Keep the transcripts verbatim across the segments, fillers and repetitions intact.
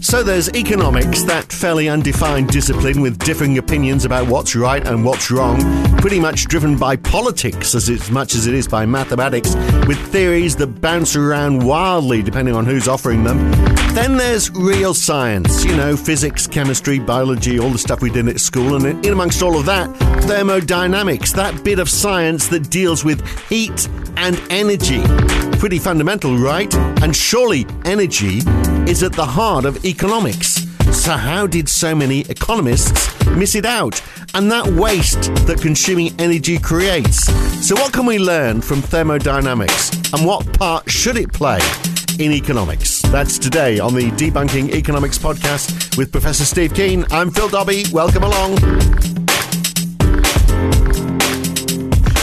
So there's economics, that fairly undefined discipline with differing opinions about what's right and what's wrong, pretty much driven by politics as much as it is by mathematics, with theories that bounce around wildly depending on who's offering them. Then there's real science, you know, physics, chemistry, biology, all the stuff we did at school, and in amongst all of that, thermodynamics, that bit of science that deals with heat and energy. Pretty fundamental, right? And surely energy is at the heart of economics. So how did so many economists miss it out? And that waste that consuming energy creates. So what can we learn from thermodynamics? And what part should it play in economics? That's today on the Debunking Economics podcast with Professor Steve Keen. I'm Phil Dobby. Welcome along.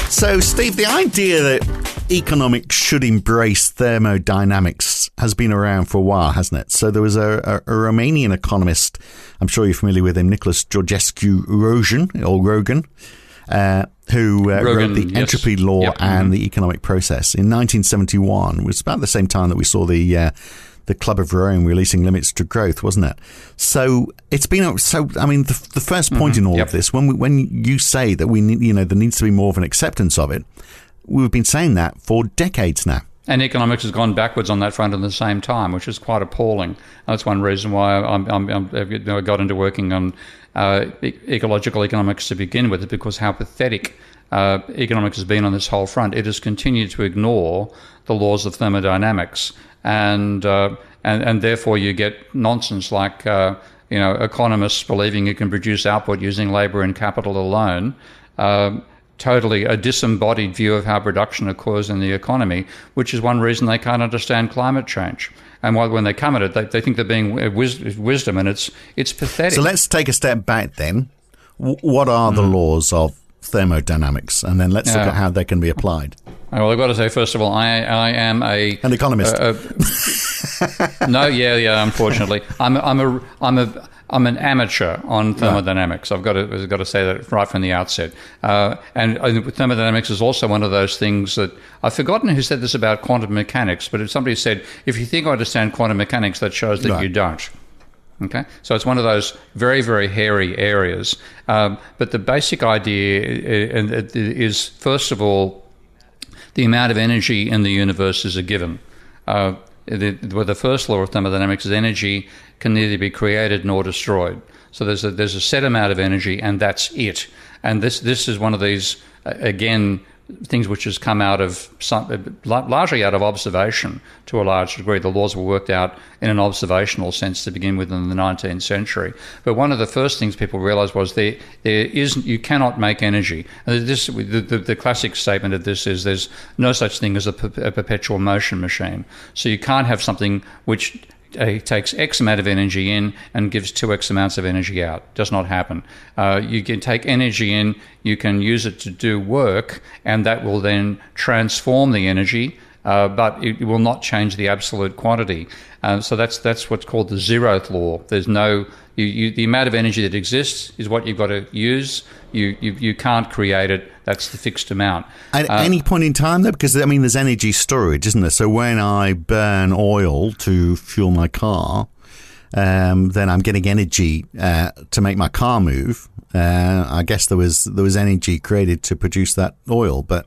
So, Steve, the idea that economics should embrace thermodynamics has been around for a while, hasn't it? So there was a, a, a Romanian economist, I'm sure you're familiar with him, Nicholas Georgescu-Roegen, or Roegen, uh, who uh, Roegen, wrote the yes. entropy law yep. and mm-hmm. the economic process in nineteen seventy-one. It was about the same time that we saw the... Uh, The Club of Rome releasing limits to growth, wasn't it? So it's been so. I mean, the, the first point mm-hmm. in all yep. of this, when we, when you say that we need, you know, there needs to be more of an acceptance of it, we've been saying that for decades now. And economics has gone backwards on that front at the same time, which is quite appalling. That's one reason why I'm, I'm, I'm, I got into working on uh, ecological economics to begin with, because how pathetic uh, economics has been on this whole front. It has continued to ignore the laws of thermodynamics. And, uh, and and therefore you get nonsense like, uh, you know, economists believing you can produce output using labor and capital alone, uh, totally a disembodied view of how production occurs in the economy, which is one reason they can't understand climate change. And why, when they come at it, they, they think they're being wis- wisdom, and it's it's pathetic. So let's take a step back then. W- what are the mm. laws of thermodynamics, and then let's yeah. look at how they can be applied. Well, I've got to say, first of all, I I am a an economist. Uh, a, no, yeah, yeah. Unfortunately, I'm I'm a I'm a I'm an amateur on thermodynamics. Yeah. I've got to I've got to say that right from the outset. Uh, and thermodynamics is also one of those things that I've forgotten who said this about quantum mechanics, but if somebody said, if you think I understand quantum mechanics, that shows that right. you don't. Okay, so it's one of those very, very hairy areas. Um, but the basic idea is, first of all, the amount of energy in the universe is a given. Uh, the, the first law of thermodynamics is energy can neither be created nor destroyed. So there's a, there's a set amount of energy, and that's it. And this this is one of these, again, things which has come out of some, largely out of observation to a large degree. The laws were worked out in an observational sense to begin with in the nineteenth century. But one of the first things people realised was there there is you cannot make energy. And this the, the, the classic statement of this is there's no such thing as a, per, a perpetual motion machine. So you can't have something which It takes X amount of energy in and gives two X amounts of energy out. Does not happen. Uh, you can take energy in, you can use it to do work, and that will then transform the energy, uh, but it will not change the absolute quantity. Uh, so that's that's what's called the zeroth law. There's no you, you, the amount of energy that exists is what you've got to use. You you, you can't create it. That's the fixed amount. At uh, any point in time, though, because, I mean, there's energy storage, isn't there? So when I burn oil to fuel my car, um, then I'm getting energy uh, to make my car move. Uh, I guess there was there was energy created to produce that oil, but...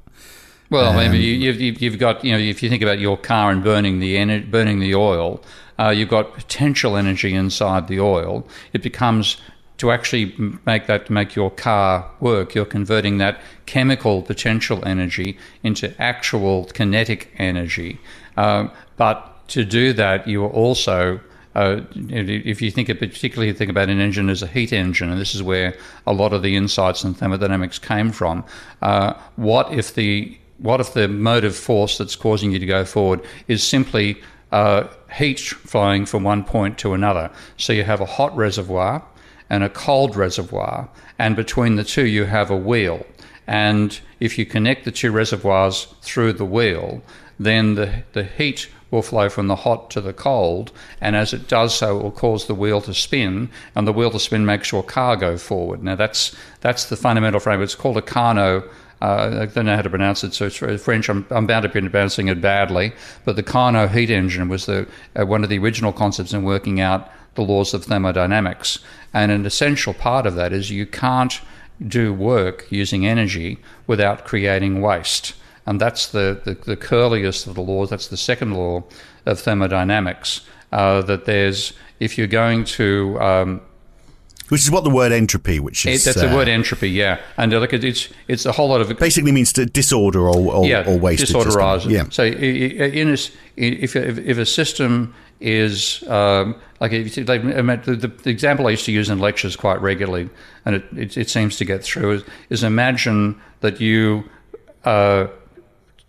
Well, um, I mean, you, you've, you've got, you know, if you think about your car and burning the ener- burning the oil, uh, you've got potential energy inside the oil. It becomes... To actually make that make your car work, you're converting that chemical potential energy into actual kinetic energy. Um, but to do that, you are also, uh, if you think of, particularly think about an engine as a heat engine, and this is where a lot of the insights in thermodynamics came from. Uh, what if the what if the motive force that's causing you to go forward is simply uh, heat flowing from one point to another? So you have a hot reservoir and a cold reservoir, and between the two you have a wheel. And if you connect the two reservoirs through the wheel, then the, the heat will flow from the hot to the cold, and as it does so, it will cause the wheel to spin, and the wheel to spin makes your car go forward. Now, that's that's the fundamental framework. It's called a Carnot. Uh, I don't know how to pronounce it, so it's French. I'm, I'm bound to be pronouncing it badly, but the Carnot heat engine was the uh, one of the original concepts in working out the laws of thermodynamics, and an essential part of that is you can't do work using energy without creating waste. And that's the, the, the curliest of the laws. That's the second law of thermodynamics, uh, that there's, if you're going to... Um, which is what the word entropy, which is... It, that's uh, the word entropy, yeah. And look, it's it's a whole lot of... Basically means to disorder or, or, yeah, or waste. Disorderizing. Yeah, So in a, if, if a system is... Um, like, if you, like the, the example I used to use in lectures quite regularly, and it, it, it seems to get through, is, is imagine that you... Uh,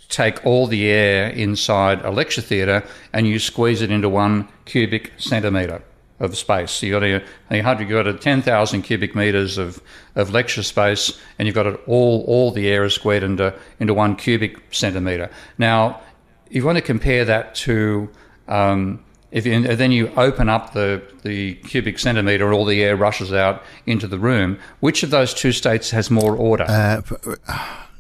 take all the air inside a lecture theatre and you squeeze it into one cubic centimetre of space. So you've got, a, you've got ten thousand cubic metres of, of lecture space, and you've got it all, all the air is squared into, into one cubic centimetre. Now, if you want to compare that to... Um, If you, and then you open up the, the cubic centimetre and all the air rushes out into the room, which of those two states has more order? Uh,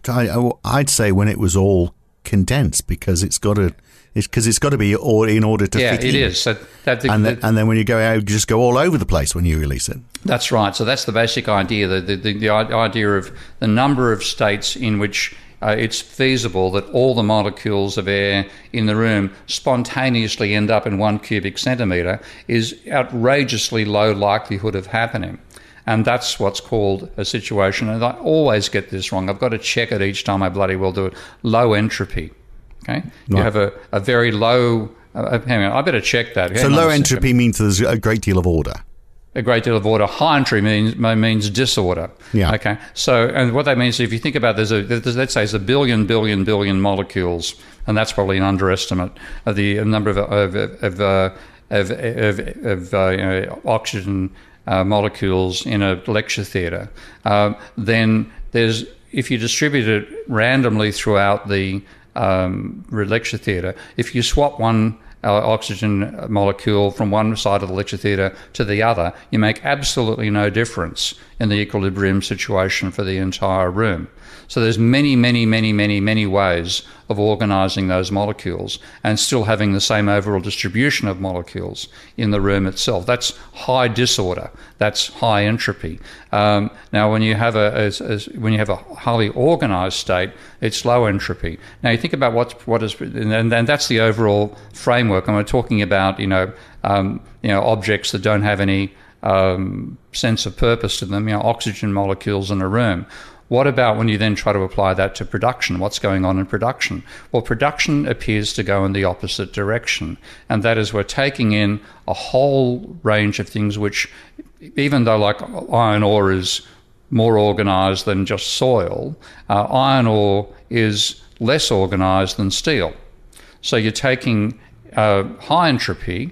I, I'd say when it was all condensed, because it's got to it's, cause it's got to be or, in order to yeah, fit in. Yeah, it is. So that the, and, the, the, and then when you go out, you just go all over the place when you release it. That's right. So that's the basic idea, the, the, the, the idea of the number of states in which... Uh, it's feasible that all the molecules of air in the room spontaneously end up in one cubic centimetre is outrageously low likelihood of happening. And that's what's called a situation. And I always get this wrong. I've got to check it each time I bloody well do it. Low entropy. Okay? Right. You have a, a very low... Uh, hang on, I better check that. Hang so low entropy means there's a great deal of order. A great deal of order. High entropy means means disorder. Yeah. Okay. So, and what that means, if you think about, there's a there's, let's say there's a billion, billion, billion molecules, and that's probably an underestimate of the number of of of uh, of, of, of uh, you know, oxygen uh, molecules in a lecture theatre. Um, then there's if you distribute it randomly throughout the um, lecture theatre, if you swap one. Uh, oxygen molecule from one side of the lecture theatre to the other, you make absolutely no difference in the equilibrium situation for the entire room. So there's many, many, many, many, many ways of organising those molecules and still having the same overall distribution of molecules in the room itself. That's high disorder. That's high entropy. Um, now, when you have a, a, a when you have a highly organised state, it's low entropy. Now, you think about what what is, and, and that's the overall framework. And we're talking about, you know, um, you know, objects that don't have any um, sense of purpose to them. You know, oxygen molecules in a room. What about when you then try to apply that to production? What's going on in production? Well, production appears to go in the opposite direction, and that is we're taking in a whole range of things which, even though like iron ore is more organised than just soil, uh, iron ore is less organised than steel. So you're taking Uh, high entropy,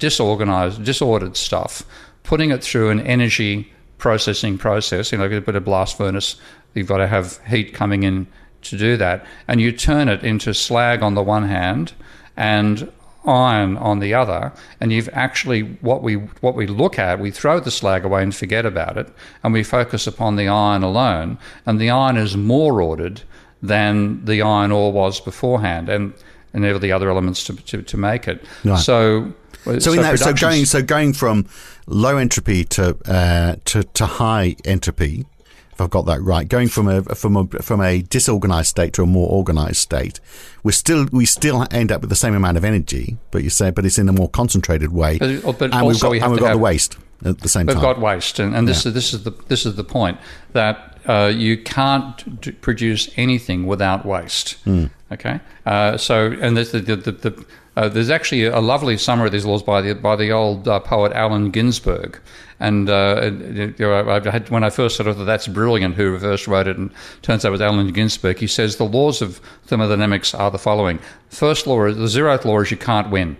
disorganized, disordered stuff, putting it through an energy processing process. You know, you put a blast furnace, you've got to have heat coming in to do that, and you turn it into slag on the one hand and iron on the other, and you've actually, what we what we look at, we throw the slag away and forget about it, and we focus upon the iron alone, and the iron is more ordered than the iron ore was beforehand, and and all the other elements to to, to make it. Right. So, so, so, in that, so going so going from low entropy to uh, to to high entropy, if I've got that right, going from a from a from a disorganized state to a more organized state, we still we still end up with the same amount of energy, but you say, but it's in a more concentrated way, but, but and we've got we and we've got have, the waste at the same we've time. We've got waste, and, and this yeah. is this is the this is the point that. Uh, you can't d- produce anything without waste. Mm. Okay, uh, so and the the, the the Uh, there's actually a lovely summary of these laws by the by the old uh, poet Allen Ginsberg, and uh, you know, I had, when I first sort of thought that's brilliant, who first wrote it, and turns out it was Allen Ginsberg. He says the laws of thermodynamics are the following: first law, the zeroth law is you can't win.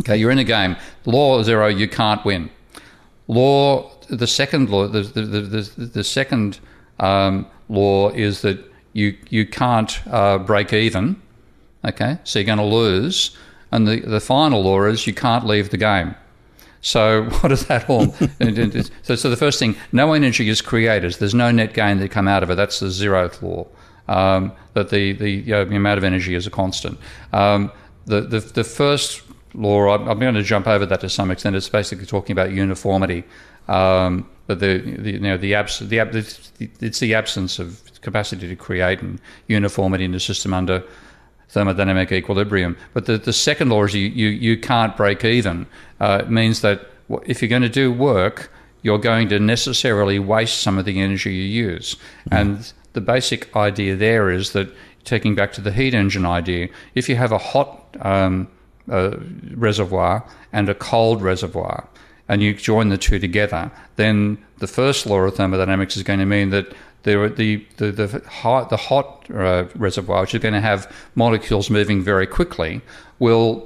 Okay, you're in a game. Law zero, you can't win. Law, the second law, the the the, the second um, law is that you you can't uh, break even. Okay, so you're going to lose. And the, the final law is you can't leave the game. So what does that all... so, so the first thing, no energy is created. There's no net gain that come out of it. That's the zeroth law, um, that the, the, you know, the amount of energy is a constant. Um, the, the, the first law, I'm, I'm going to jump over that to some extent. It's basically talking about uniformity. Um, but the, the you know the abs the ab it's the absence of capacity to create and uniformity in the system under thermodynamic equilibrium. But the, the second law is you, you, you can't break even. Uh, it means that if you're going to do work, you're going to necessarily waste some of the energy you use. Mm-hmm. And the basic idea there is that, taking back to the heat engine idea, if you have a hot um, uh, reservoir and a cold reservoir and you join the two together, then the first law of thermodynamics is going to mean that The, the, the, the hot, the hot uh, reservoir, which is going to have molecules moving very quickly, will,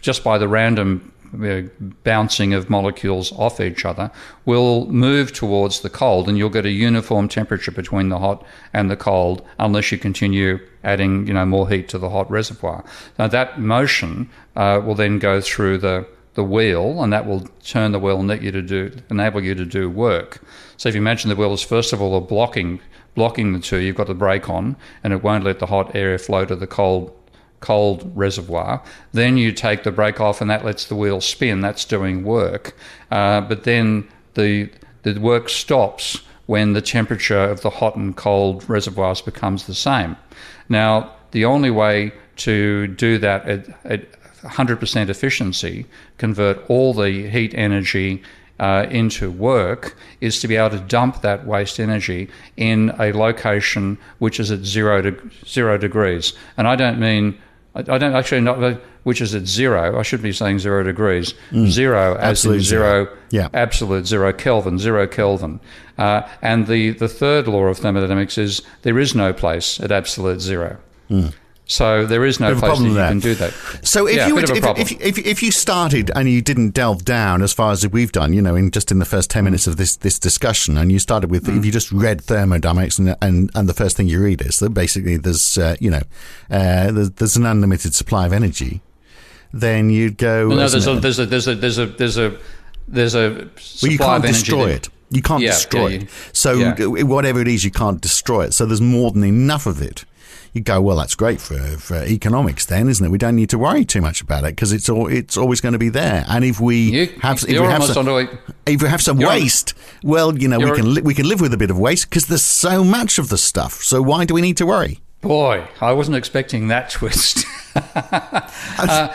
just by the random uh, bouncing of molecules off each other, will move towards the cold, and you'll get a uniform temperature between the hot and the cold unless you continue adding you know, more heat to the hot reservoir. Now, that motion uh, will then go through the the wheel, and that will turn the wheel and let you to do, enable you to do work. So if you imagine the wheel is first of all a blocking, blocking the two, you've got the brake on, and it won't let the hot air flow to the cold, cold reservoir. Then you take the brake off, and that lets the wheel spin. That's doing work. Uh, but then the the work stops when the temperature of the hot and cold reservoirs becomes the same. Now, the only way to do that at, at one hundred percent efficiency, convert all the heat energy uh, into work, is to be able to dump that waste energy in a location which is at zero to zero degrees. And I don't mean, I, I don't actually not which is at zero. I should be saying zero degrees, mm. zero as in zero, zero. Yeah. absolute zero Kelvin, zero Kelvin. Uh, and the the third law of thermodynamics is there is no place at absolute zero. Mm. So there is no place that you can do that. So if yeah, you were to, if, if, if if you started and you didn't delve down as far as we've done, you know, in just in the first ten minutes of this this discussion, and you started with mm. if you just read thermodynamics and and, and the first thing you read is that basically there's uh, you know uh, there's, there's an unlimited supply of energy, then you'd go. Well, no, there's a, there's a there's a there's a there's a there's a supply well, you can't of destroy energy it. That, you can't yeah, destroy yeah, you, it. So yeah. whatever it is, you can't destroy it. So there's more than enough of it. You go, well, that's great for, for economics then, isn't it? We don't need to worry too much about it because it's all, it's always going to be there. And if we you, have if we have, some, a, if we have some waste, well, you know, we can, li we can live with a bit of waste because there's so much of the stuff. So why do we need to worry? Boy, I wasn't expecting that twist. uh,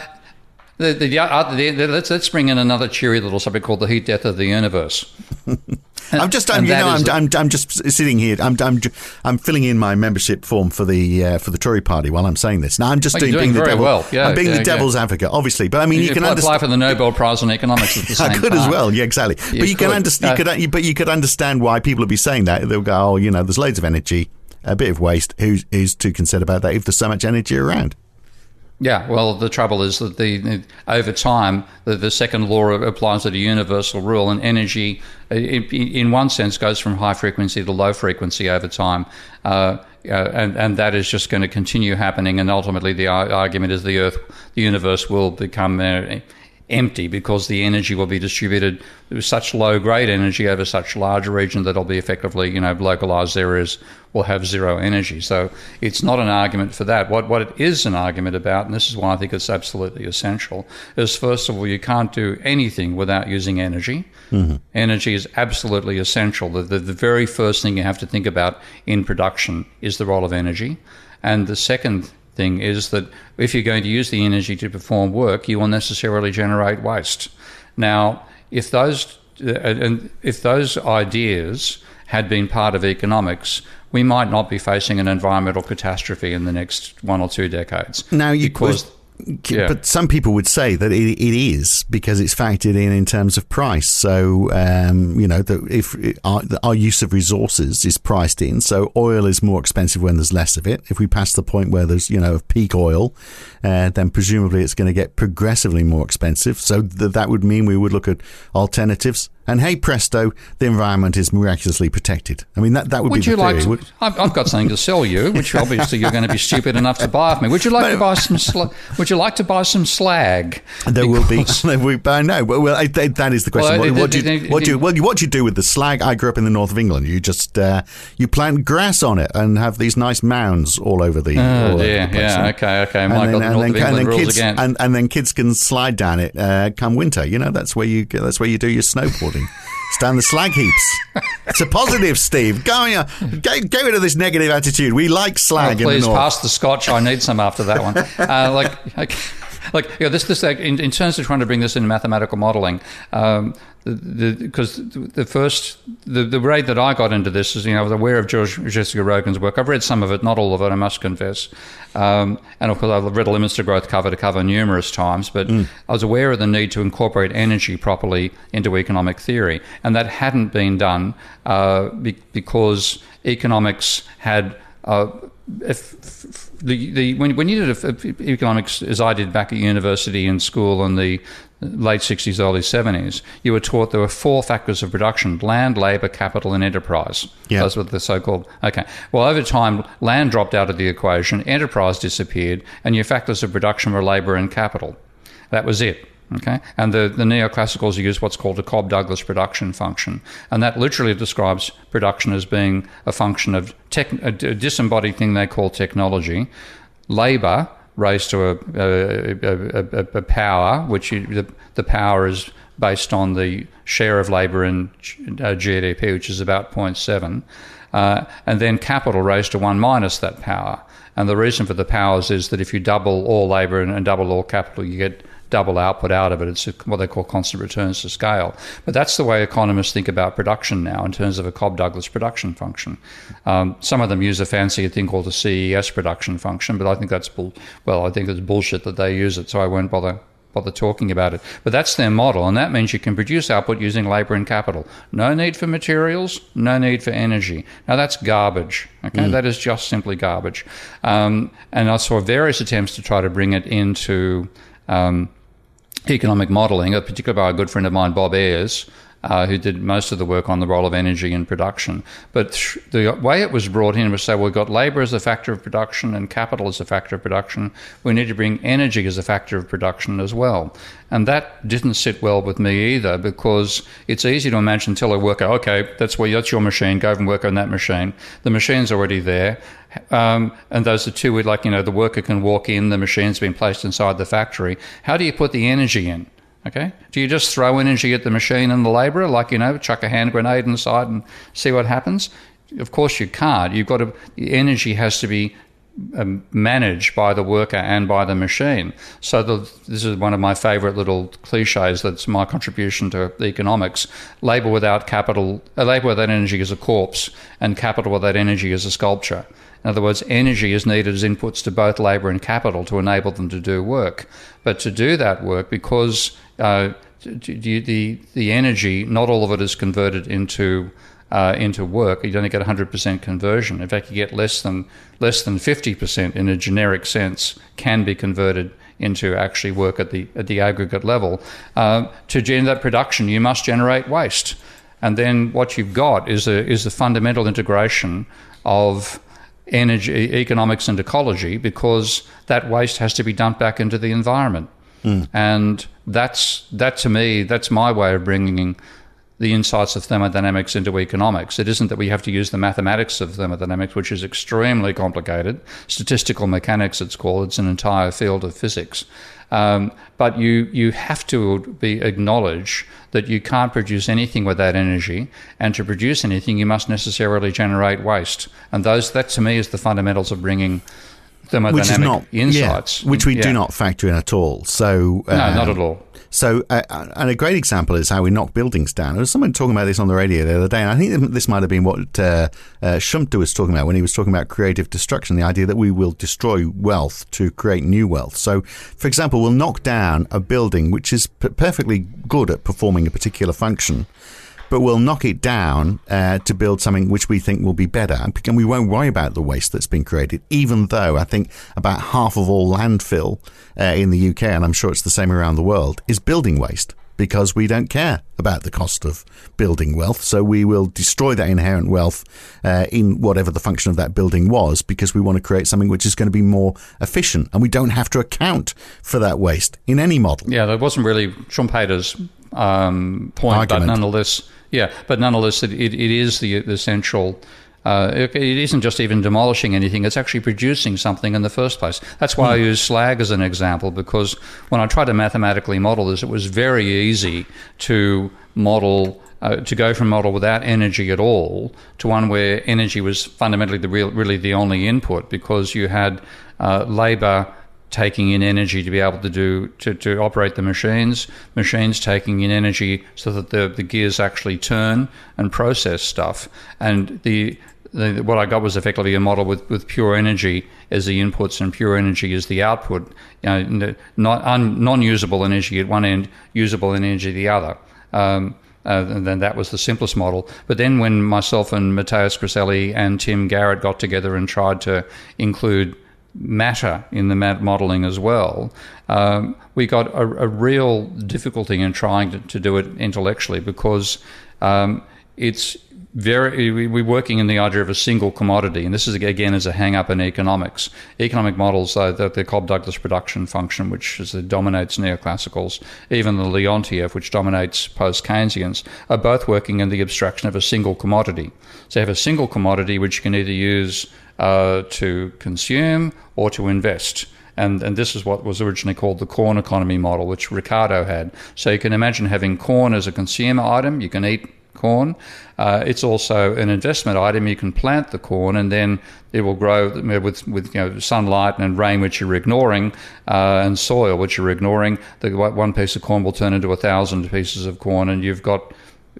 the, the, the, the, let's, let's bring in another cheery little subject called the heat death of the universe. I'm just, I'm, you know, I'm, I'm, I'm just sitting here. I'm, I'm, I'm filling in my membership form for the uh, for the Tory Party while I'm saying this. Now I'm just doing, doing being the devil. Well. Yeah, I'm being yeah, the devil's yeah. advocate, obviously. But I mean, you, you can apply for the Nobel Prize in economics at the same time. I could as well. Yeah, exactly. You but you could. can understand. Uh, you could, but you could understand why people would be saying that. They'll go, oh, you know, there's loads of energy, a bit of waste. Who's who's too concerned about that if there's so much energy around? Yeah, well, the trouble is that the over time, the, the second law applies to the universal rule, and energy, in, in one sense, goes from high frequency to low frequency over time, uh, and, and that is just going to continue happening, and ultimately the argument is the Earth, the universe will become uh, empty because the energy will be distributed with such low-grade energy over such large region that it'll be effectively, you know, localized areas will have zero energy. So it's not an argument for that. What what it is an argument about, and this is why I think it's absolutely essential, is first of all, you can't do anything without using energy. Mm-hmm. Energy is absolutely essential. The, the, the very first thing you have to think about in production is the role of energy. And the second thing is that if you're going to use the energy to perform work, you will necessarily generate waste. Now, if those and if those ideas had been part of economics, we might not be facing an environmental catastrophe in the next one or two decades. Now, you because Yeah. But some people would say that it, it is, because it's factored in in terms of price. So, um, you know, the, if it, our, the, our use of resources is priced in, so oil is more expensive when there's less of it. If we pass the point where there's, you know, of peak oil, uh, then presumably it's going to get progressively more expensive. So th- that would mean we would look at alternatives. And hey, presto, the environment is miraculously protected. I mean, that, that would, would be the theory. Like to, would, I've, I've got something to sell you, which obviously you're going to be stupid enough to buy off me. Would you like but, to buy some? Sl- would you like to buy some slag? There because, will be. There be I know. Well, well I, that is the question. Well, what, it, what, it, do you, it, what do you? Well, what do you do with the slag? I grew up in the north of England. You just uh, you plant grass on it and have these nice mounds all over the. Oh all dear, over the place, yeah, okay, okay. And Michael, then, the north and, then, of England and then kids again. And, and then kids can slide down it uh, come winter. You know, that's where you that's where you do your snowboarding. It's down the slag heaps. It's a positive, Steve. Go, uh, get, get rid of this negative attitude. We like slag. Oh, please in the north. Pass the scotch. I need some after that one. Uh, like, like, like you know, this, this. Like, in, in terms of trying to bring this into mathematical modelling, um, because the, the, the first, the, the way that I got into this is, you know, I was aware of Georgescu-Roegen's work. I've read some of it, not all of it, I must confess. Um, and of course, I've read Limits to Growth cover to cover numerous times, but mm. I was aware of the need to incorporate energy properly into economic theory. And that hadn't been done uh, be- because economics had... Uh, If, if the, the when when you did a, if economics as I did back at university and school in the late sixties, early seventies, you were taught there were four factors of production: land, labour, capital and enterprise. Yeah. Those were the so-called... Okay. Well, over time, land dropped out of the equation, enterprise disappeared, and your factors of production were labour and capital. That was it. Okay, and the, the neoclassicals use what's called a Cobb-Douglas production function, and that literally describes production as being a function of tech, a disembodied thing they call technology, labour raised to a, a, a, a, a power, which you, the, the power is based on the share of labour in G D P, which is about zero point seven, uh, and then capital raised to one minus that power. And the reason for the powers is that if you double all labour and, and double all capital, you get double output out of it. It's what they call constant returns to scale. But that's the way economists think about production now in terms of a Cobb-Douglas production function. Um, some of them use a fancier thing called a C E S production function, but I think that's, bull- well, I think it's bullshit that they use it, so I won't bother bother talking about it. But that's their model, and that means you can produce output using labour and capital. No need for materials, no need for energy. Now, that's garbage, okay? Mm. That is just simply garbage. Um, and I saw various attempts to try to bring it into... Um, economic modelling, particularly by a good friend of mine, Bob Ayers, uh, who did most of the work on the role of energy in production. But th- the way it was brought in was, say, we've got labour as a factor of production and capital as a factor of production. We need to bring energy as a factor of production as well. And that didn't sit well with me either, because it's easy to imagine tell a worker, okay, that's where that's your machine, go and work on that machine. The machine's already there. Um, and those are two, like, you know, the worker can walk in, the machine's been placed inside the factory. How do you put the energy in? Okay. Do you just throw energy at the machine and the labourer, like, you know, chuck a hand grenade inside and see what happens? Of course you can't. You've got to, the energy has to be um, managed by the worker and by the machine. So the, this is one of my favourite little cliches that's my contribution to economics. Labour without capital, uh, labour without energy is a corpse, and capital without energy is a sculpture. In other words, energy is needed as inputs to both labour and capital to enable them to do work. But to do that work, because uh, the, the the energy, not all of it is converted into uh, into work. You don't get one hundred percent conversion. In fact, you get less than less than fifty percent in a generic sense can be converted into actually work at the at the aggregate level. Uh, to generate production, you must generate waste, and then what you've got is a is the fundamental integration of energy, economics and ecology, because that waste has to be dumped back into the environment. Mm. And that's that to me, that's my way of bringing the insights of thermodynamics into economics. It isn't that we have to use the mathematics of thermodynamics, which is extremely complicated. Statistical mechanics, it's called. It's an entire field of physics. Um, but you, you have to be acknowledge that you can't produce anything without energy, and to produce anything, you must necessarily generate waste. And those that, to me, is the fundamentals of bringing thermodynamic which is not, insights. Yeah, which we yeah. do not factor in at all. So uh, No, not at all. So, uh, and a great example is how we knock buildings down. There was someone talking about this on the radio the other day, and I think this might have been what uh, uh, Schumpeter was talking about when he was talking about creative destruction, the idea that we will destroy wealth to create new wealth. So, for example, we'll knock down a building which is p- perfectly good at performing a particular function, but we'll knock it down uh, to build something which we think will be better. And we won't worry about the waste that's been created, even though I think about half of all landfill uh, in the U K, and I'm sure it's the same around the world, is building waste, because we don't care about the cost of building wealth. So we will destroy that inherent wealth uh, in whatever the function of that building was, because we want to create something which is going to be more efficient. And we don't have to account for that waste in any model. Yeah, that wasn't really Schumpeter's um, point, argument. But nonetheless... Yeah, but nonetheless, it, it, it is the, the essential. Uh, it, it isn't just even demolishing anything; it's actually producing something in the first place. That's why mm. I use slag as an example, because when I tried to mathematically model this, it was very easy to model uh, to go from a model without energy at all to one where energy was fundamentally the real, really the only input, because you had uh, labour taking in energy to be able to do to, to operate the machines, machines taking in energy so that the, the gears actually turn and process stuff. And the, the what I got was effectively a model with, with pure energy as the inputs and pure energy as the output. You know, not un, non-usable energy at one end, usable energy at the other. Um, Uh, and then that was the simplest model. But then when myself and Mateus Criselli and Tim Garrett got together and tried to include matter in the mat modeling as well, um, we got a, a real difficulty in trying to, to do it intellectually, because um, it's very we're working in the idea of a single commodity, and this is again is a hang up in economics. Economic models, though, that the Cobb-Douglas production function, which is, dominates neoclassicals, even the Leontief, which dominates post-Keynesians, are both working in the abstraction of a single commodity. So you have a single commodity which you can either use Uh, to consume or to invest. And and this is what was originally called the corn economy model, which Ricardo had. So you can imagine having corn as a consumer item. You can eat corn. Uh, it's also an investment item. You can plant the corn, and then it will grow with, with you know, sunlight and rain, which you're ignoring, uh, and soil, which you're ignoring. The one piece of corn will turn into a thousand pieces of corn, and you've got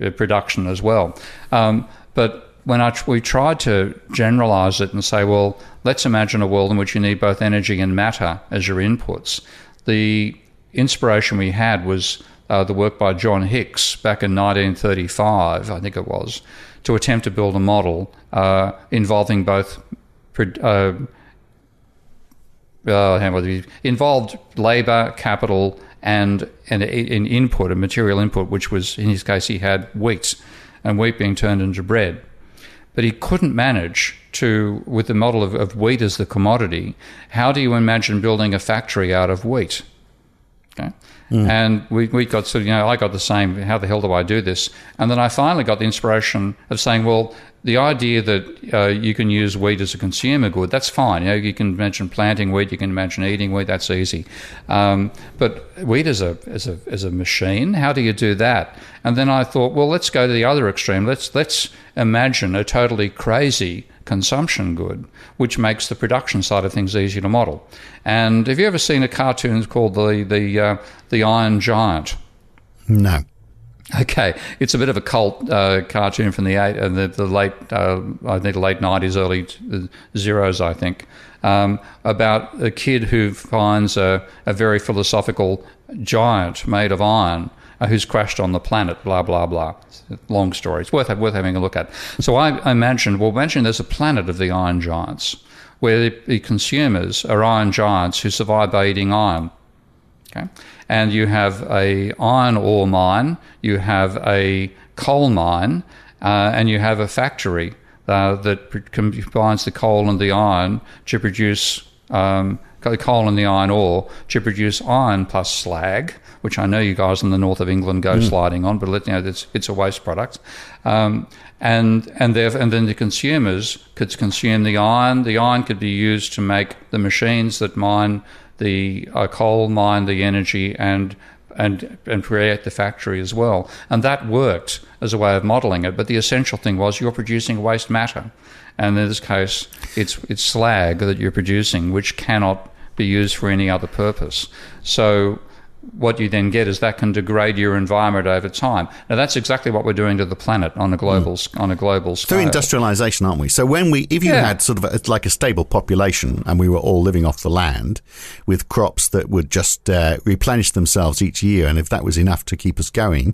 uh, production as well. Um, but When I, we tried to generalize it and say, well, let's imagine a world in which you need both energy and matter as your inputs. The inspiration we had was uh, the work by John Hicks back in nineteen thirty-five, I think it was, to attempt to build a model uh, involving both uh, uh, involved labour, capital, and an input, a material input, which was, in his case, he had wheat, and wheat being turned into bread. But he couldn't manage to, with the model of, of wheat as the commodity, how do you imagine building a factory out of wheat? Okay. Mm. And we, we got sort of, you know, I got the same, how the hell do I do this? And then I finally got the inspiration of saying, well, the idea that uh, you can use wheat as a consumer good, that's fine. You know, you can imagine planting wheat, you can imagine eating wheat, that's easy. Um, but wheat as a, as a as a machine, how do you do that? And then I thought, well, let's go to the other extreme. Let's let's imagine a totally crazy consumption good, which makes the production side of things easier to model. And have you ever seen a cartoon called the the uh, the Iron Giant? No. Okay, it's a bit of a cult uh, cartoon from the eight and uh, the, the late, uh, I think, late nineties, early t- zeros, I think, um, about a kid who finds a, a very philosophical giant made of iron uh, who's crashed on the planet. Blah blah blah. Long story. It's worth worth having a look at. So I, I imagined, well, imagine there's a planet of the Iron Giants where the, the consumers are iron giants who survive by eating iron. Okay. And you have a iron ore mine, you have a coal mine, uh, and you have a factory uh, that pre- combines the coal and the iron to produce um, coal and the iron ore to produce iron plus slag, which I know you guys in the north of England go mm. sliding on, but let you know it's it's a waste product. Um, and and, and then the consumers could consume the iron. The iron could be used to make the machines that mine the uh, coal, mine the energy, and and, and create the factory as well. And that worked as a way of modelling it, but the essential thing was you're producing waste matter. And in this case, it's it's slag that you're producing, which cannot be used for any other purpose. So what you then get is that can degrade your environment over time. Now, that's exactly what we're doing to the planet on a global mm. on a global scale. Through industrialization, aren't we? So when we, if you yeah. had sort of a, like a stable population and we were all living off the land with crops that would just uh, replenish themselves each year, and if that was enough to keep us going,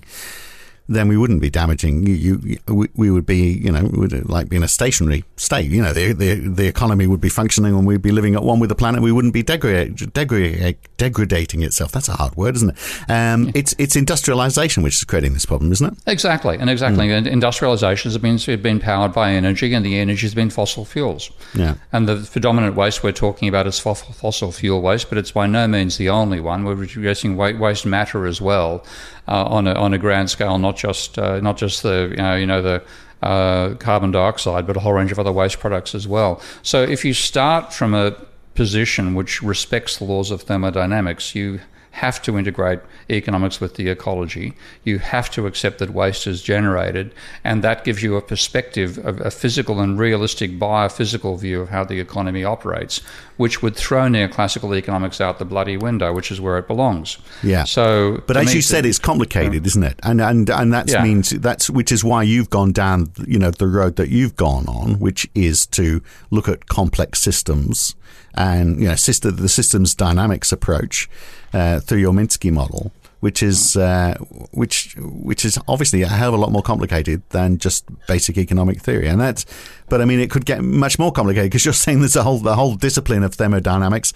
then we wouldn't be damaging. You, you, we would be, you know, would like be in a stationary state. You know, the, the the economy would be functioning, and we'd be living at one with the planet. We wouldn't be degrade, degrade, degrading itself. That's a hard word, isn't it? Um, yeah. It's it's industrialization which is creating this problem, isn't it? Exactly, and exactly, mm. and industrialization has been has been powered by energy, and the energy has been fossil fuels. Yeah, and the predominant waste we're talking about is fossil fuel waste, but it's by no means the only one. We're reducing waste matter as well. Uh, on a on a grand scale, not just uh, not just the you know, you know the uh, carbon dioxide, but a whole range of other waste products as well. So if you start from a position which respects the laws of thermodynamics, you have to integrate economics with the ecology. You have to accept that waste is generated, and that gives you a perspective, a, a physical and realistic biophysical view of how the economy operates, which would throw neoclassical economics out the bloody window, which is where it belongs. Yeah. So, but as you said, it's complicated, isn't it? And and and that yeah. means that's which is why you've gone down, you know, the road that you've gone on, which is to look at complex systems. And you know, system, the systems dynamics approach uh, through your Minsky model, which is uh, which which is obviously a hell of a lot more complicated than just basic economic theory. And that's, but I mean, it could get much more complicated because you're saying there's a whole the whole discipline of thermodynamics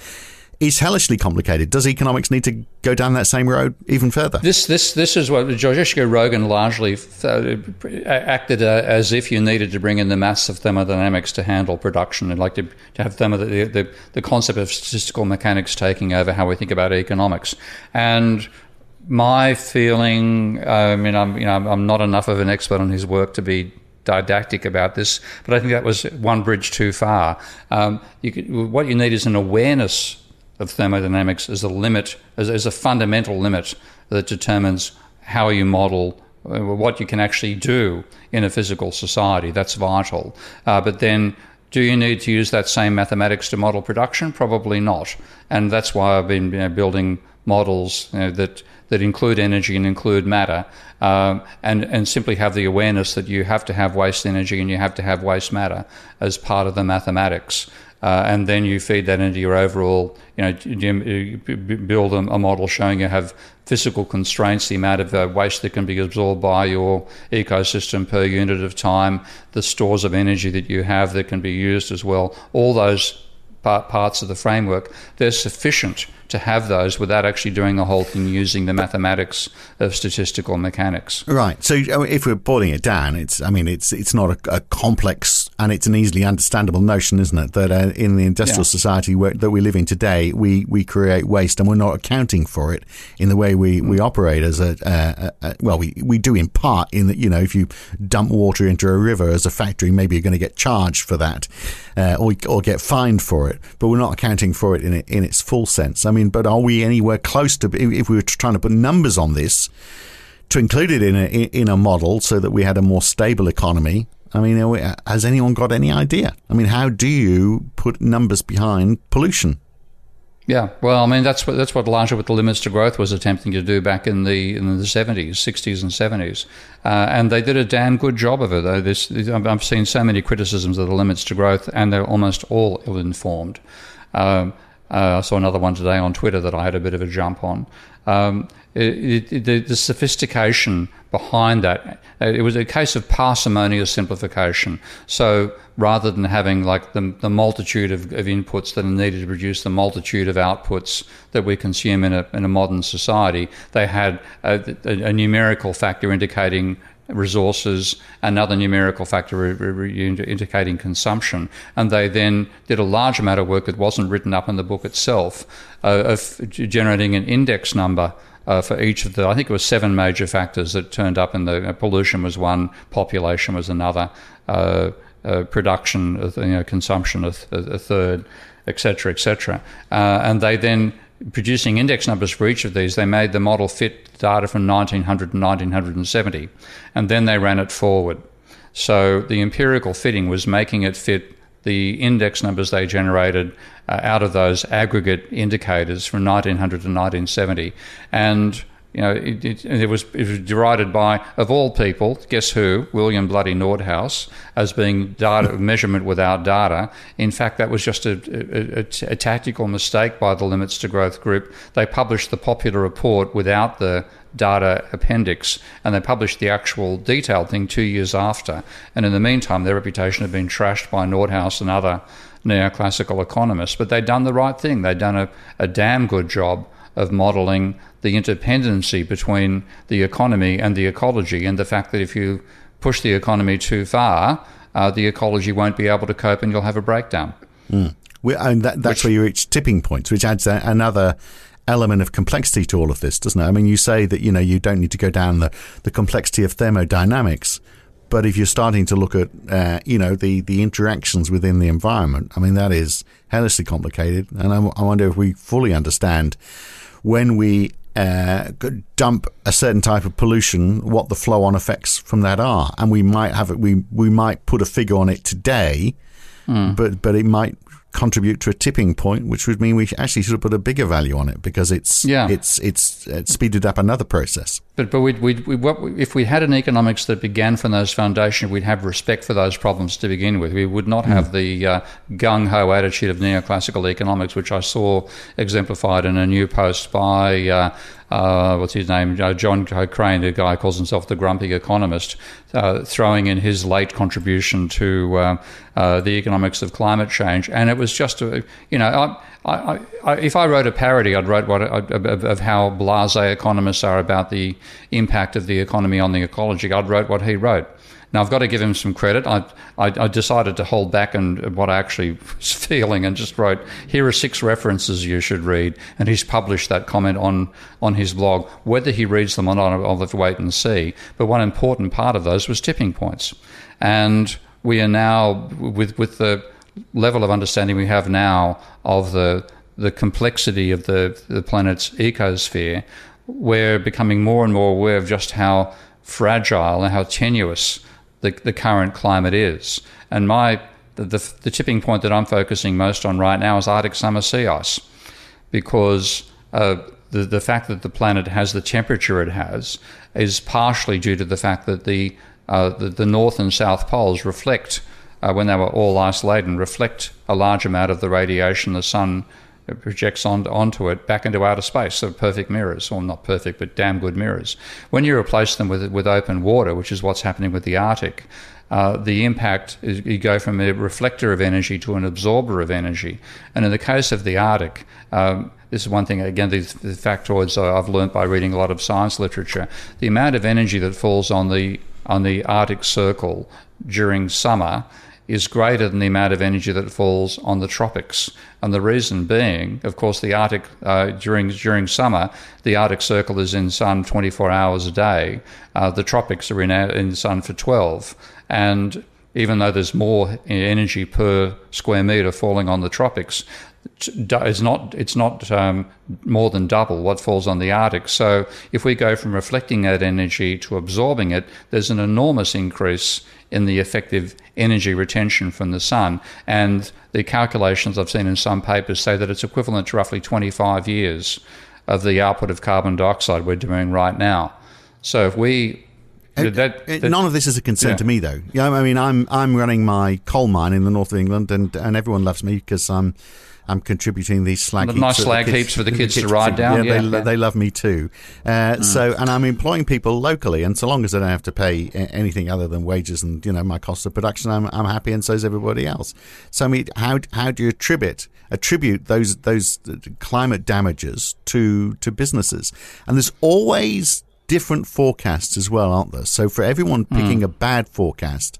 is hellishly complicated. Does economics need to go down that same road even further? This this this is what Georgescu-Roegen largely th- acted uh, as if you needed to bring in the maths of thermodynamics to handle production, and like to, to have thermo- the, the the concept of statistical mechanics taking over how we think about economics. And my feeling, I mean, I'm you know I'm not enough of an expert on his work to be didactic about this, but I think that was one bridge too far. Um, you could, what you need is an awareness of thermodynamics as a limit, as, as a fundamental limit that determines how you model what you can actually do in a physical society. That's vital. Uh, but then, do you need to use that same mathematics to model production? Probably not. And that's why I've been you know, building models you know, that that include energy and include matter, um, and and simply have the awareness that you have to have waste energy and you have to have waste matter as part of the mathematics. Uh, and then you feed that into your overall, you know, build a, a model showing you have physical constraints, the amount of uh, waste that can be absorbed by your ecosystem per unit of time, the stores of energy that you have that can be used as well. All those part, parts of the framework, they're sufficient to have those without actually doing the whole thing using the mathematics of statistical mechanics. Right. So if we're boiling it down, it's I mean, it's it's not a, a complex, and it's an easily understandable notion, isn't it? That uh, in the industrial yeah. society where, that we live in today, we, we create waste and we're not accounting for it in the way we, mm. we operate as a, a, a, a well, we, we do in part in that, you know, if you dump water into a river as a factory, maybe you're going to get charged for that uh, or or get fined for it, but we're not accounting for it in it, in its full sense. I mean, I mean, but are we anywhere close to, if we were trying to put numbers on this, to include it in a, in a model so that we had a more stable economy? I mean, are we, has anyone got any idea? I mean, how do you put numbers behind pollution? Yeah, well, I mean, that's what that's what Larger with the Limits to Growth was attempting to do back in the in the seventies, sixties, and seventies, uh, and they did a damn good job of it. Though this, I've seen so many criticisms of the Limits to Growth, and they're almost all ill-informed. Um, Uh, I saw another one today on Twitter that I had a bit of a jump on. Um, it, it, the, the sophistication behind that, it was a case of parsimonious simplification. So rather than having like the, the multitude of, of inputs that are needed to produce the multitude of outputs that we consume in a, in a modern society, they had a, a, a numerical factor indicating resources, another numerical factor re- re- indicating consumption, and they then did a large amount of work that wasn't written up in the book itself uh, of generating an index number uh, for each of the, I think it was seven major factors that turned up in the, uh, pollution was one, population was another, uh, uh, production, uh, you know, consumption a, th- a third, et cetera, et cetera. Uh, and they then producing index numbers for each of these, they made the model fit data from nineteen hundred and nineteen seventy, and then they ran it forward. So the empirical fitting was making it fit the index numbers they generated uh, out of those aggregate indicators from nineteen hundred to nineteen seventy. And you know, it, it, it, was, it was derided by, of all people, guess who? William bloody Nordhaus, as being data measurement without data. In fact, that was just a, a, a, a tactical mistake by the Limits to Growth group. They published the popular report without the data appendix, and they published the actual detailed thing two years after. And in the meantime, their reputation had been trashed by Nordhaus and other neoclassical economists. But they'd done the right thing. They'd done a, a damn good job of modelling the interdependency between the economy and the ecology, and the fact that if you push the economy too far, uh, the ecology won't be able to cope and you'll have a breakdown. Mm. We, and that, that's which, where you reach tipping points, which adds a, another element of complexity to all of this, doesn't it? I mean, you say that, you know, you don't need to go down the, the complexity of thermodynamics, but if you're starting to look at, uh, you know, the, the interactions within the environment, I mean, that is hellishly complicated. And I, I wonder if we fully understand when we uh, dump a certain type of pollution, what the flow-on effects from that are. And we might have it, we, we might put a figure on it today, mm. but, but it might contribute to a tipping point, which would mean we actually should have put a bigger value on it because it's yeah. it's, it's it's speeded up another process. But but we'd, we'd, we what if we had an economics that began from those foundations, we'd have respect for those problems to begin with. We would not have mm. the uh, gung-ho attitude of neoclassical economics, which I saw exemplified in a new post by uh, uh, what's his name, uh, John Cochrane, a guy who calls himself the grumpy economist, uh, throwing in his late contribution to uh, uh, the economics of climate change, and it was. Just a, you know, I, I, I, if I wrote a parody, I'd write what of, of how blasé economists are about the impact of the economy on the ecology. I'd wrote what he wrote. Now I've got to give him some credit. I, I, I decided to hold back on what I actually was feeling and just wrote, here are six references you should read, and he's published that comment on on his blog. Whether he reads them or not, I'll have to wait and see. But one important part of those was tipping points, and we are now with with the level of understanding we have now of the the complexity of the, the planet's ecosphere, we're becoming more and more aware of just how fragile and how tenuous the, the current climate is. And my the, the, the tipping point that I'm focusing most on right now is Arctic summer sea ice, because uh, the, the fact that the planet has the temperature it has is partially due to the fact that the uh, the, the north and south poles reflect Uh, when they were all ice-laden, reflect a large amount of the radiation the sun projects on, onto it back into outer space, so perfect mirrors, or not perfect, but damn good mirrors. When you replace them with with open water, which is what's happening with the Arctic, uh, the impact is you go from a reflector of energy to an absorber of energy. And in the case of the Arctic, um, this is one thing, again, the, the factoids I've learnt by reading a lot of science literature, the amount of energy that falls on the on the Arctic Circle during summer is greater than the amount of energy that falls on the tropics. And the reason being, of course, the Arctic, uh, during during summer, the Arctic Circle is in sun twenty-four hours a day. Uh, the tropics are in, in sun for twelve. And even though there's more energy per square metre falling on the tropics, it's not it's not um, more than double what falls on the Arctic. So if we go from reflecting that energy to absorbing it, there's an enormous increase in the effective energy retention from the sun. And the calculations I've seen in some papers say that it's equivalent to roughly twenty-five years of the output of carbon dioxide we're doing right now. So if we... That, that, None of this is a concern yeah. to me, though. Yeah, I mean, I'm I'm running my coal mine in the north of England, and, and everyone loves me because I'm I'm contributing these slag the heaps. Nice slag heaps for the kids, the kids to ride down. Yeah, yeah, they, yeah. they love me too. Uh, mm. So, and I'm employing people locally, and so long as I don't have to pay anything other than wages and, you know, my cost of production, I'm I'm happy, and so is everybody else. So, I mean, how how do you attribute attribute those those climate damages to to businesses? And there's always different forecasts as well, aren't there? So for everyone picking mm. a bad forecast,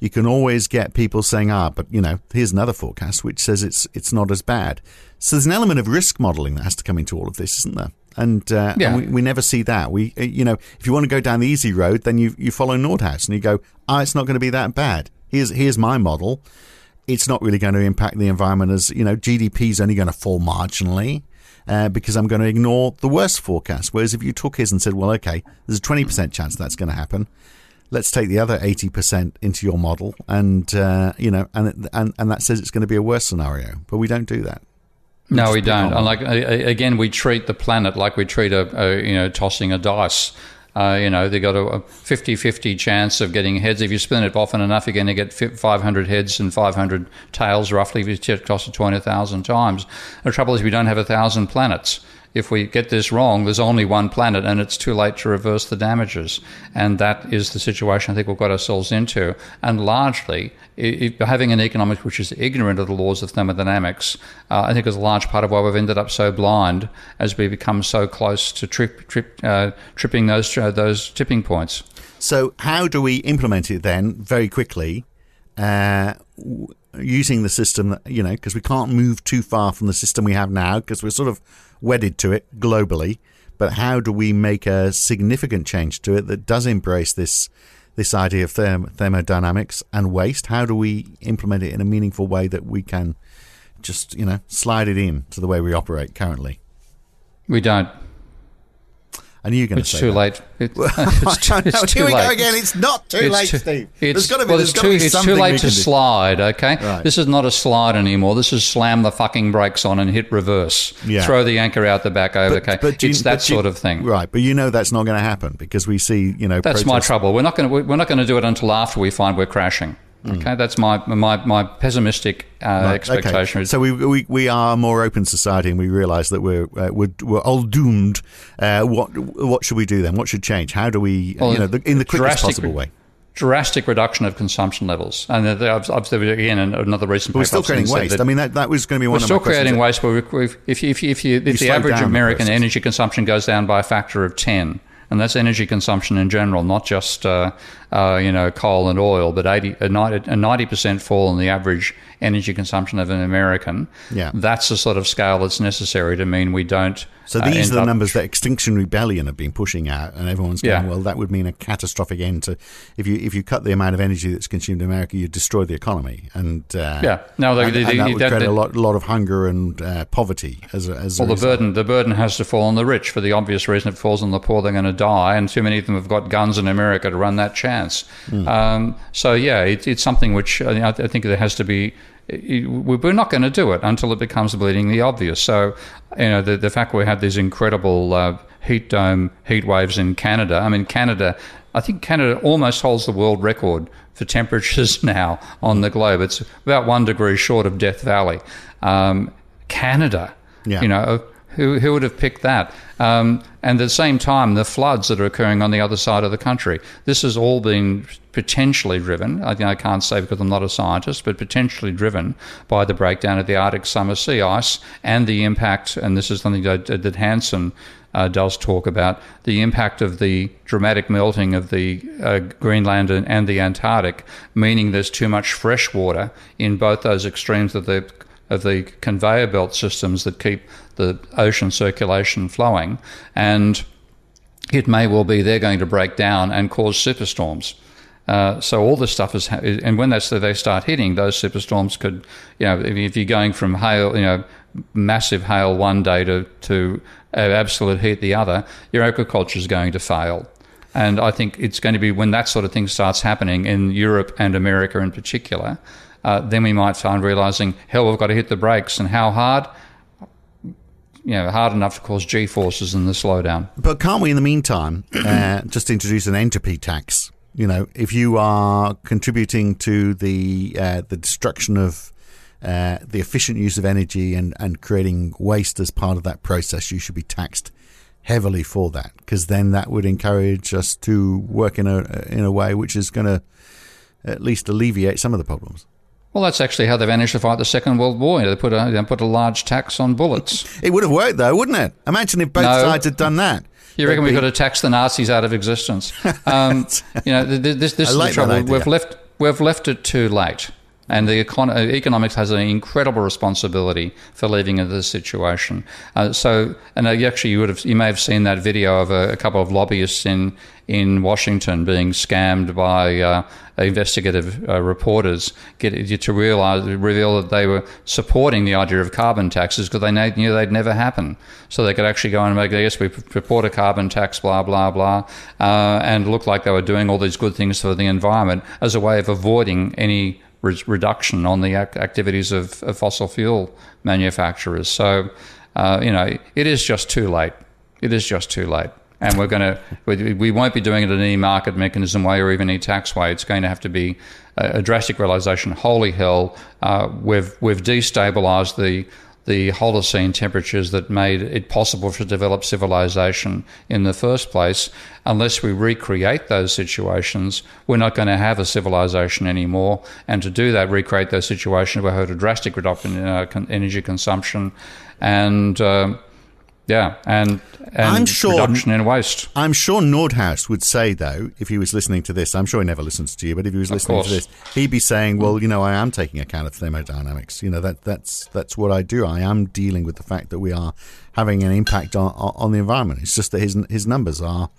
you can always get people saying, ah, but, you know, here's another forecast which says it's it's not as bad. So there's an element of risk modelling that has to come into all of this, isn't there? And, uh, yeah. and we, we never see that. We, you know, if you want to go down the easy road, then you you follow Nordhaus and you go, ah, it's not going to be that bad. Here's here's my model. It's not really going to impact the environment as, you know, G D P is only going to fall marginally. uh, because I'm going to ignore the worst forecast. Whereas if you took his and said, well, okay, there's a twenty percent chance that's going to happen, let's take the other eighty percent into your model, and uh, you know, and, and and that says it's going to be a worse scenario. But we don't do that. It's no, we don't. And like again, we treat the planet like we treat a, a you know tossing a dice. Uh, you know, they got a fifty-fifty chance of getting heads. If you spin it often enough, you're going to get five hundred heads and five hundred tails, roughly, if you toss it twenty thousand times. The trouble is we don't have one thousand planets. If we get this wrong, there's only one planet, and it's too late to reverse the damages. And that is the situation I think we've got ourselves into. And largely, if having an economics which is ignorant of the laws of thermodynamics, uh, I think is a large part of why we've ended up so blind as we become so close to trip, trip, uh, tripping those, uh, those tipping points. So how do we implement it then, very quickly, uh, w- using the system, that, you know, because we can't move too far from the system we have now, because we're sort of wedded to it globally, but how do we make a significant change to it that does embrace this this idea of therm- thermodynamics and waste? How do we implement it in a meaningful way that we can just, you know, slide it in to the way we operate currently? We don't. I knew you were going to say that. It's too late. It's too late. Here we go again. It's not too late, Steve. There's got to be something we can do. It's too late to slide, okay? Right. This is not a slide anymore. This is slam the fucking brakes on and hit reverse. Yeah. Throw the anchor out the back over, okay? It's that sort of thing. Right, but you know that's not going to happen because we see, you know, that's my trouble. We're not going to we're not going to do it until after we find we're crashing. Okay, that's my my, my pessimistic uh, right. expectation. Okay. So we, we we are a more open society, and we realise that we're uh, we're we're all doomed. Uh, what what should we do then? What should change? How do we well, you know the, in the quickest possible way? Drastic reduction of consumption levels, and I've, I've again another recent. But we're still creating waste. I mean, that, that was going to be one of my questions. We're still creating waste, but we've, if you, if you, if, you, if the average American energy consumption goes down by a factor of ten. And that's energy consumption in general, not just uh, uh, you know coal and oil, but eighty, a ninety percent fall in the average energy consumption of an American. Yeah, that's the sort of scale that's necessary to mean we don't. So these uh, are the numbers that Extinction Rebellion have been pushing out, and everyone's going, yeah. well, that would mean a catastrophic end to if you if you cut the amount of energy that's consumed in America, you destroy the economy, and uh, yeah, no, they, and, they, they, and that would that, create they, a lot, lot of hunger and uh, poverty as a, as well. A the burden the burden has to fall on the rich for the obvious reason: if it falls on the poor, they're going to die, and too many of them have got guns in America to run that chance. Mm. Um, so, yeah, it, it's something which I, th- I think there has to be. It, we're not going to do it until it becomes bleedingly obvious. So, you know, the, the fact we had these incredible uh, heat dome heat waves in Canada. I mean, Canada. I think Canada almost holds the world record for temperatures now on the globe. It's about one degree short of Death Valley. Um, Canada, yeah. you know. Who who would have picked that? Um, and at the same time, the floods that are occurring on the other side of the country. This has all been potentially driven, I, you know, I can't say because I'm not a scientist, but potentially driven by the breakdown of the Arctic summer sea ice and the impact, and this is something that, that Hansen uh, does talk about, the impact of the dramatic melting of the uh, Greenland and, and the Antarctic, meaning there's too much fresh water in both those extremes of the of the conveyor belt systems that keep the ocean circulation flowing, and it may well be they're going to break down and cause superstorms. Uh, so all this stuff is, ha- and when that's, they start hitting, those superstorms could, you know, if, if you're going from hail, you know, massive hail one day to, to absolute heat the other, your agriculture is going to fail. And I think it's going to be when that sort of thing starts happening in Europe and America in particular, Uh, then we might start realising, hell, we've got to hit the brakes. And how hard? You know, hard enough to cause G-forces in the slowdown. But can't we, in the meantime, uh, just introduce an entropy tax? You know, if you are contributing to the uh, the destruction of uh, the efficient use of energy and, and creating waste as part of that process, you should be taxed heavily for that, because then that would encourage us to work in a in a way which is going to at least alleviate some of the problems. Well, that's actually how they managed to fight the Second World War. You know, they put a, they put a large tax on bullets. It would have worked, though, wouldn't it? Imagine if both no. sides had done that. You reckon That'd we be... could have taxed the Nazis out of existence? Um, you know, this, this is like the trouble. We've left, we've left it too late. And the econ- economics has an incredible responsibility for leaving into this situation. Uh, so, and actually, you would have, you may have seen that video of a, a couple of lobbyists in in Washington being scammed by uh, investigative uh, reporters get to realize reveal that they were supporting the idea of carbon taxes because they knew they'd never happen. So they could actually go and make, I guess, we report a carbon tax, blah, blah, blah, uh, and look like they were doing all these good things for the environment as a way of avoiding any re- reduction on the ac- activities of, of fossil fuel manufacturers. So, uh, you know, it is just too late. It is just too late. And we're going to, we, we won't be doing it in any market mechanism way or even any tax way. It's going to have to be a, a drastic realization. Holy hell, uh, we've we've destabilized the the Holocene temperatures that made it possible to develop civilization in the first place. Unless we recreate those situations, we're not going to have a civilization anymore. And to do that, recreate those situations, we'll have a drastic reduction in our con- energy consumption, and. Um, Yeah, and, and I'm sure, reduction in waste. I'm sure Nordhaus would say, though, if he was listening to this, I'm sure he never listens to you, but if he was listening to this, he'd be saying, well, you know, I am taking account of thermodynamics. You know, that that's that's what I do. I am dealing with the fact that we are having an impact on, on the environment. It's just that his his numbers are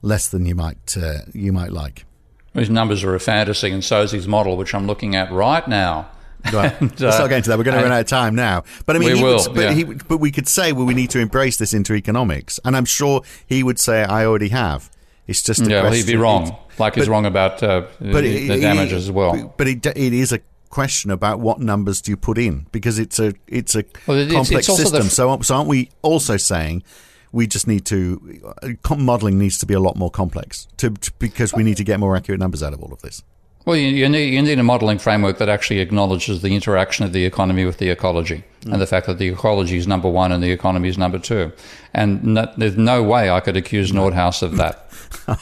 less than you might uh, you might like. His numbers are a fantasy, and so is his model, which I'm looking at right now. Right. And, uh, let's not get into that. We're going to run out of time now. But I mean, we he will, would, but, yeah. he, but we could say, well, we need to embrace this into economics, and I'm sure he would say, I already have. It's just a yeah, well, he'd be wrong. Like but, he's wrong about uh, but the, the damage it, as well. But it, it is a question about what numbers do you put in, because it's a it's a well, it, complex it's, it's system. F- so, so aren't we also saying? We just need to uh, modelling needs to be a lot more complex to, to because we need to get more accurate numbers out of all of this. Well, you, you need you need a modelling framework that actually acknowledges the interaction of the economy with the ecology, mm. and the fact that the ecology is number one and the economy is number two. And no, there's no way I could accuse Nordhaus of that.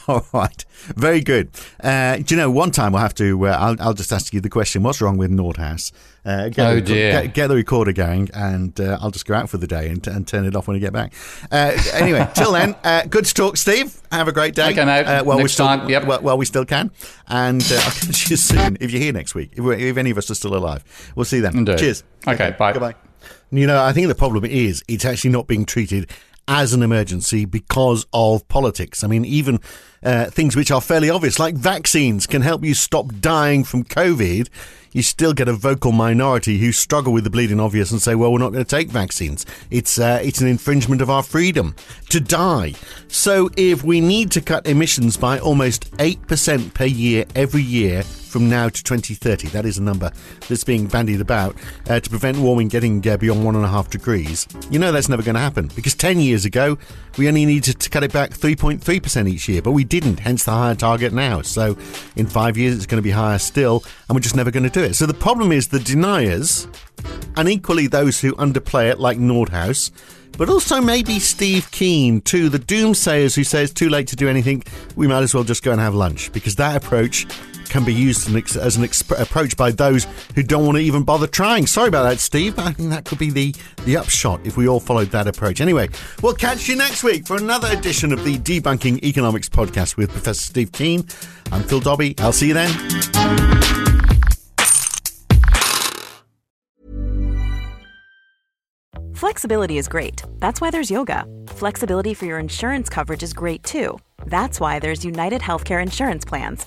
All right, very good. Uh, do you know, one time we'll have to. Uh, I'll, I'll just ask you the question: what's wrong with Nordhaus? Uh, get oh the, dear! Get, get the recorder going, and uh, I'll just go out for the day and, and turn it off when I get back. Uh, anyway, till then, uh, good to talk, Steve. Have a great day. Okay, mate. Uh, well, next still, time, yep. Well, well, we still can, and uh, I'll catch you soon if you're here next week. If, if any of us are still alive, we'll see then. Indeed. Cheers. Okay, okay. Bye. Goodbye. You know, I think the problem is it's actually not being treated as an emergency because of politics. I mean, even uh, things which are fairly obvious, like vaccines, can help you stop dying from COVID. You still get a vocal minority who struggle with the bleeding obvious and say, well, we're not going to take vaccines. It's uh, it's an infringement of our freedom to die. So if we need to cut emissions by almost eight percent per year every year from now to twenty thirty, that is a number that's being bandied about, uh, to prevent warming getting uh, beyond one and a half degrees, you know that's never going to happen, because ten years ago, we only needed to cut it back three point three percent each year, but we didn't, hence the higher target now. So in five years, it's going to be higher still, and we're just never going to do it. So the problem is the deniers, and equally those who underplay it, like Nordhaus, but also maybe Steve Keen too, the doomsayers who say it's too late to do anything, we might as well just go and have lunch, because that approach can be used as an exp- approach by those who don't want to even bother trying. Sorry about that, Steve, but I think that could be the, the upshot if we all followed that approach. Anyway, we'll catch you next week for another edition of the Debunking Economics Podcast with Professor Steve Keen. I'm Phil Dobby. I'll see you then. Flexibility is great. That's why there's yoga. Flexibility for your insurance coverage is great too. That's why there's United Healthcare Insurance Plans.